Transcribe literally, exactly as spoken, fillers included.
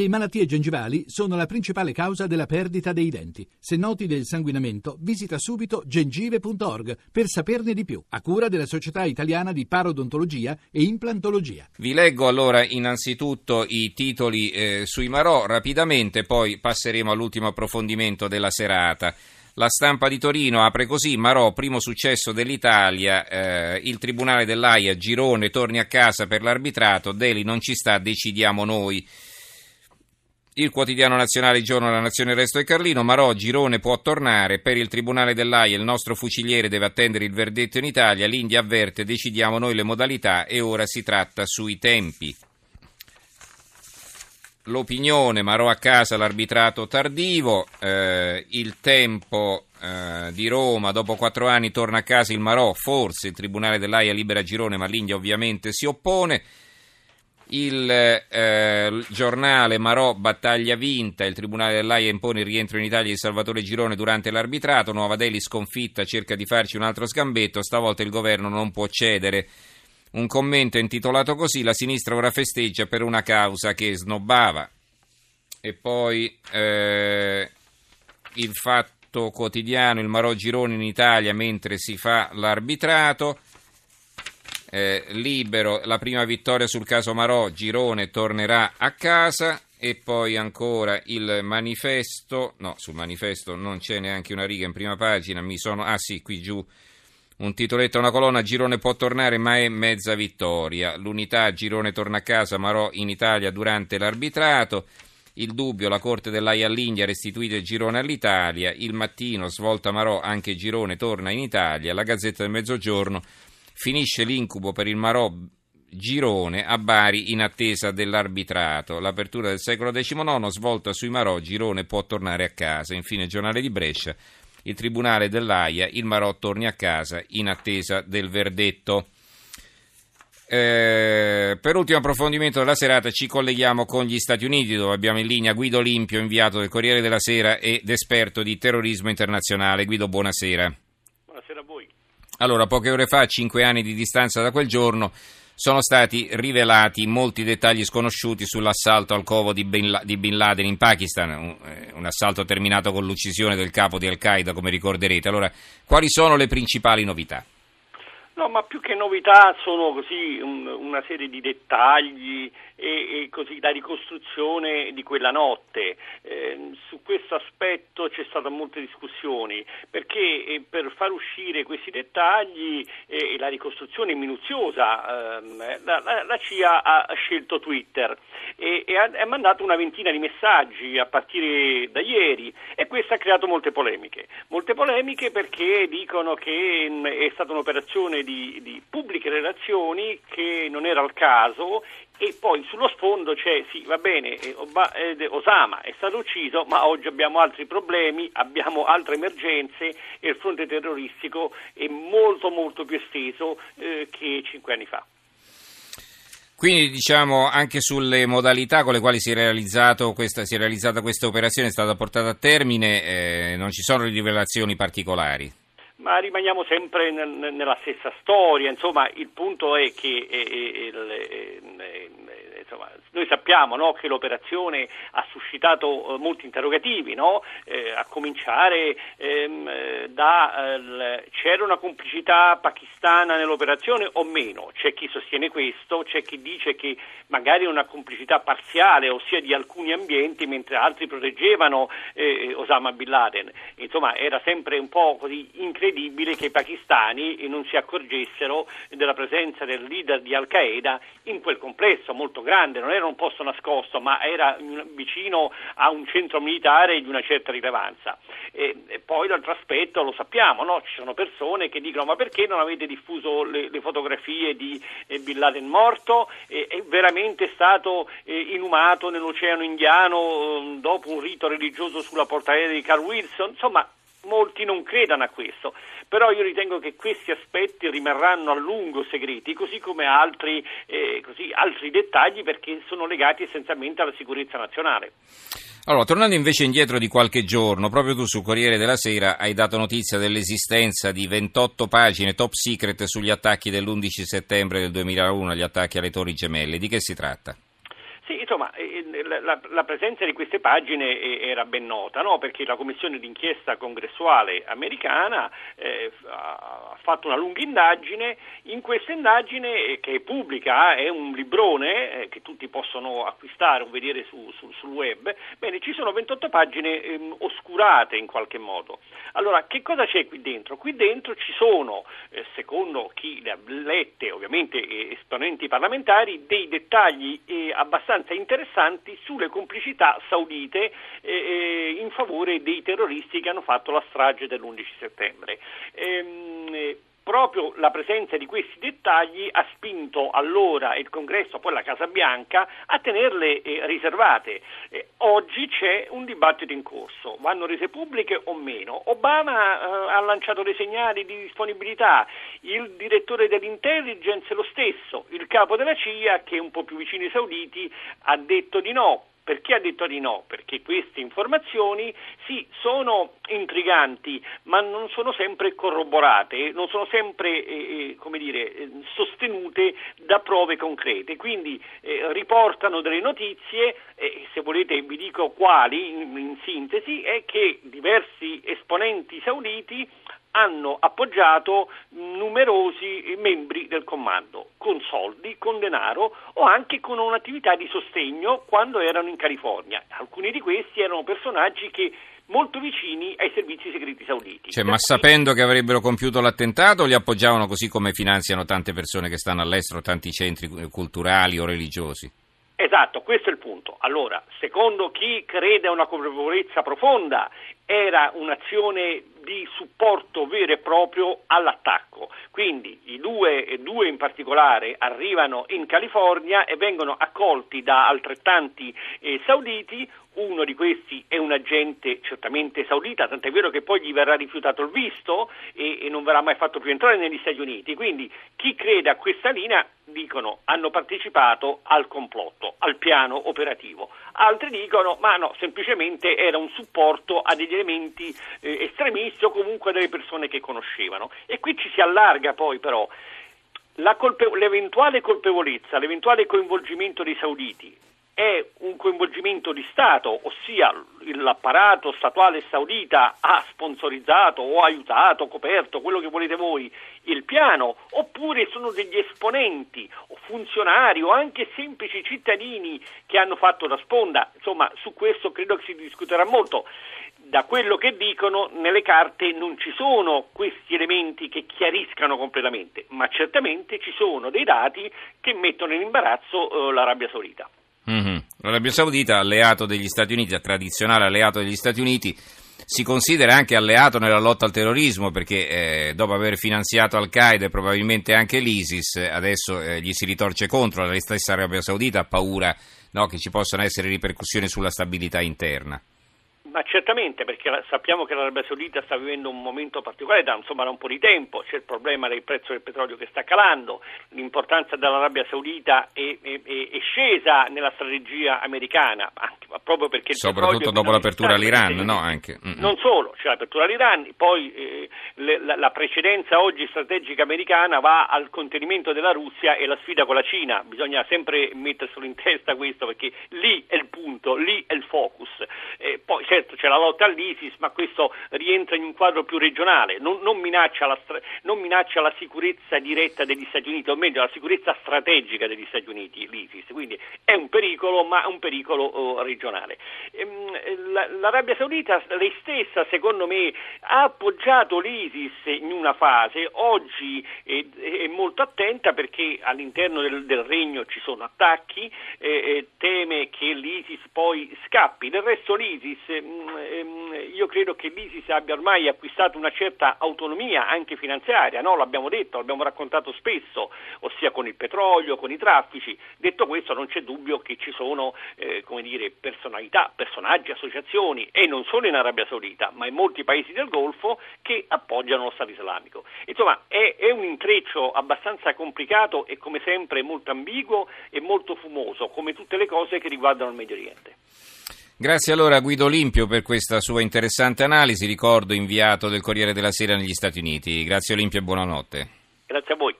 Le malattie gengivali sono la principale causa della perdita dei denti. Se noti del sanguinamento, visita subito gengive punto org per saperne di più, a cura della Società Italiana di Parodontologia e Implantologia. Vi leggo allora innanzitutto i titoli eh, sui Marò rapidamente, poi passeremo all'ultimo approfondimento della serata. La Stampa di Torino apre così: Marò, primo successo dell'Italia, eh, il Tribunale dell'AIA, Girone torni a casa per l'arbitrato, Delhi non ci sta, decidiamo noi. Il Quotidiano Nazionale, Il Giorno, La Nazione, Il Resto e Carlino: Marò, Girone può tornare, per il Tribunale dell'AIA il nostro fuciliere deve attendere il verdetto in Italia, l'India avverte, decidiamo noi le modalità e ora si tratta sui tempi. L'Opinione, Marò a casa, l'arbitrato tardivo. eh, il Tempo eh, di Roma, dopo quattro anni torna a casa il Marò, forse il Tribunale dell'AIA libera Girone ma l'India ovviamente si oppone. Il eh, giornale, Marò, battaglia vinta, il Tribunale dell'AIA impone il rientro in Italia di Salvatore Girone durante l'arbitrato, Nuova Delhi sconfitta cerca di farci un altro sgambetto, stavolta il governo non può cedere. Un commento intitolato così: la sinistra ora festeggia per una causa che snobbava. E poi eh, il Fatto Quotidiano, il Marò, Girone in Italia mentre si fa l'arbitrato. Eh, libero, la prima vittoria sul caso Marò, Girone tornerà a casa. E poi ancora il Manifesto, no, sul Manifesto non c'è neanche una riga in prima pagina, mi sono, ah sì, qui giù un titoletto, una colonna, Girone può tornare ma è mezza vittoria. L'Unità, Girone torna a casa, Marò in Italia durante l'arbitrato. Il Dubbio, la Corte dell'AIA all'India, restituite Girone all'Italia. Il Mattino, svolta Marò, anche Girone torna in Italia. La Gazzetta del Mezzogiorno, finisce l'incubo per il Marò, Girone a Bari in attesa dell'arbitrato. L'apertura del secolo diciannove, svolta sui Marò, Girone può tornare a casa. Infine Giornale di Brescia, il Tribunale dell'AIA, il Marò torni a casa in attesa del verdetto. Eh, per ultimo approfondimento della serata ci colleghiamo con gli Stati Uniti, dove abbiamo in linea Guido Olimpio, inviato del Corriere della Sera ed esperto di terrorismo internazionale. Guido, buonasera. Buonasera a voi. Allora, poche ore fa, cinque anni di distanza da quel giorno, sono stati rivelati molti dettagli sconosciuti sull'assalto al covo di Bin Laden in Pakistan, un, un assalto terminato con l'uccisione del capo di Al-Qaeda, come ricorderete. Allora, quali sono le principali novità? No, ma più che novità sono così un, una serie di dettagli e, e così la ricostruzione di quella notte. Eh, su questo aspetto c'è stata molte discussioni, perché eh, per far uscire questi dettagli eh, e la ricostruzione minuziosa ehm, la, la, la C I A ha scelto Twitter e, e ha, ha mandato una ventina di messaggi a partire da ieri, e questo ha creato molte polemiche. Molte polemiche perché dicono che mh, è stata un'operazione di Di, di pubbliche relazioni, che non era il caso, e poi sullo sfondo c'è, sì, va bene, Osama è stato ucciso, ma oggi abbiamo altri problemi, abbiamo altre emergenze e il fronte terroristico è molto molto più esteso eh, che cinque anni fa. Quindi, diciamo, anche sulle modalità con le quali si è, realizzato questa, si è realizzata questa operazione, è stata portata a termine, eh, non ci sono rivelazioni particolari. Ma rimaniamo sempre nel, nella stessa storia, insomma il punto è che è, è, è, è, insomma, noi sappiamo, no, che l'operazione ha suscitato eh, molti interrogativi, no? eh, a cominciare ehm, da eh, c'era una complicità pakistana nell'operazione o meno, c'è chi sostiene questo, c'è chi dice che magari è una complicità parziale, ossia di alcuni ambienti mentre altri proteggevano eh, Osama Bin Laden, insomma era sempre un po' così incredibile che i pakistani non si accorgessero della presenza del leader di Al-Qaeda in quel complesso molto grande, non era un posto nascosto ma era vicino a un centro militare di una certa rilevanza. E, e poi l'altro aspetto lo sappiamo, no? Ci sono persone che dicono ma perché non avete diffuso le, le fotografie di eh, Bin Laden morto, e, è veramente stato eh, inumato nell'Oceano Indiano eh, dopo un rito religioso sulla portaerei di Carl Wilson, insomma molti non credano a questo, però io ritengo che questi aspetti rimarranno a lungo segreti, così come altri, eh, così, altri dettagli, perché sono legati essenzialmente alla sicurezza nazionale. Allora, tornando invece indietro di qualche giorno, proprio tu sul Corriere della Sera hai dato notizia dell'esistenza di ventotto pagine top secret sugli attacchi dell'undici settembre del duemilauno, gli attacchi alle Torri Gemelle. Di che si tratta? Sì, insomma, la, la, la presenza di queste pagine era ben nota, no? Perché la commissione d'inchiesta congressuale americana eh, ha fatto una lunga indagine. In questa indagine, che è pubblica, è un librone eh, che tutti possono acquistare o vedere su, su, sul web, bene, ci sono ventotto pagine ehm, oscurate in qualche modo. Allora, che cosa c'è qui dentro? Qui dentro ci sono, eh, secondo chi le ha lette, ovviamente eh, esponenti parlamentari, dei dettagli eh, abbastanza interessanti sulle complicità saudite eh, in favore dei terroristi che hanno fatto la strage dell'undici settembre. Ehm, eh, Proprio la presenza di questi dettagli ha spinto allora il Congresso, poi la Casa Bianca, a tenerle eh, riservate. Eh, oggi c'è un dibattito in corso, vanno rese pubbliche o meno. Obama eh, ha lanciato dei segnali di disponibilità, il direttore dell'intelligence lo stesso, il capo della C I A, che è un po' più vicino ai sauditi, ha detto di no. Perché ha detto di no? Perché queste informazioni sì sono intriganti, ma non sono sempre corroborate, non sono sempre eh, come dire, sostenute da prove concrete, quindi eh, riportano delle notizie, eh, se volete vi dico quali in, in sintesi, è che diversi esponenti sauditi hanno appoggiato numerosi membri del comando con soldi, con denaro o anche con un'attività di sostegno quando erano in California. Alcuni di questi erano personaggi che molto vicini ai servizi segreti sauditi. Cioè, ma sapendo che avrebbero compiuto l'attentato li appoggiavano, così come finanziano tante persone che stanno all'estero, tanti centri culturali o religiosi? Esatto, questo è il punto. Allora, secondo chi crede a una colpevolezza profonda, era un'azione di supporto vero e proprio all'attacco. Quindi i due, e due in particolare arrivano in California e vengono accolti da altrettanti eh, sauditi. Uno di questi è un agente certamente saudita, tant'è vero che poi gli verrà rifiutato il visto e, e non verrà mai fatto più entrare negli Stati Uniti. Quindi chi crede a questa linea, dicono, hanno partecipato al complotto, al piano operativo. Altri dicono, ma no, semplicemente era un supporto a degli elementi eh, estremisti o comunque delle persone che conoscevano. E qui ci si allarga poi però. La colpe- l'eventuale colpevolezza, l'eventuale coinvolgimento dei sauditi è un coinvolgimento di Stato, ossia l'apparato statuale saudita ha sponsorizzato o aiutato, coperto, quello che volete voi, il piano, oppure sono degli esponenti o funzionari o anche semplici cittadini che hanno fatto la sponda. Insomma, su questo credo che si discuterà molto. Da quello che dicono, nelle carte non ci sono questi elementi che chiariscano completamente, ma certamente ci sono dei dati che mettono in imbarazzo eh, l'Arabia Saudita. Mm-hmm. L'Arabia Saudita, alleato degli Stati Uniti, tradizionale alleato degli Stati Uniti, si considera anche alleato nella lotta al terrorismo, perché eh, dopo aver finanziato Al-Qaeda e probabilmente anche l'ISIS, adesso eh, gli si ritorce contro. La stessa Arabia Saudita ha paura, no, che ci possano essere ripercussioni sulla stabilità interna. Ma certamente, perché sappiamo che l'Arabia Saudita sta vivendo un momento particolare da, insomma, da un po' di tempo. C'è il problema del prezzo del petrolio che sta calando, l'importanza dell'Arabia Saudita è, è, è scesa nella strategia americana, anche, proprio perché il soprattutto dopo l'apertura all'Iran, no? Anche. Non solo, c'è l'apertura all'Iran, poi eh, le, la, la precedenza oggi strategica americana va al contenimento della Russia e la sfida con la Cina. Bisogna sempre metterselo in testa questo, perché lì è il punto, lì è il focus. Eh, poi c'è Certo, c'è la lotta all'ISIS, ma questo rientra in un quadro più regionale, non, non, minaccia la, non minaccia la sicurezza diretta degli Stati Uniti, o meglio la sicurezza strategica degli Stati Uniti, l'ISIS, quindi è un pericolo, ma è un pericolo oh, regionale. Ehm, la, L'Arabia Saudita, lei stessa, secondo me, ha appoggiato l'ISIS in una fase, oggi è, è molto attenta perché all'interno del, del regno ci sono attacchi, eh, teme che l'ISIS poi scappi, del resto l'ISIS... Io credo che l'ISIS abbia ormai acquistato una certa autonomia anche finanziaria, no? L'abbiamo detto, l'abbiamo raccontato spesso, ossia con il petrolio, con i traffici. Detto questo, non c'è dubbio che ci sono eh, come dire, personalità, personaggi, associazioni, e non solo in Arabia Saudita, ma in molti paesi del Golfo, che appoggiano lo Stato Islamico. Insomma, è, è un intreccio abbastanza complicato e, come sempre, molto ambiguo e molto fumoso, come tutte le cose che riguardano il Medio Oriente. Grazie allora a Guido Olimpio per questa sua interessante analisi, ricordo inviato del Corriere della Sera negli Stati Uniti. Grazie Olimpio e buonanotte. Grazie a voi.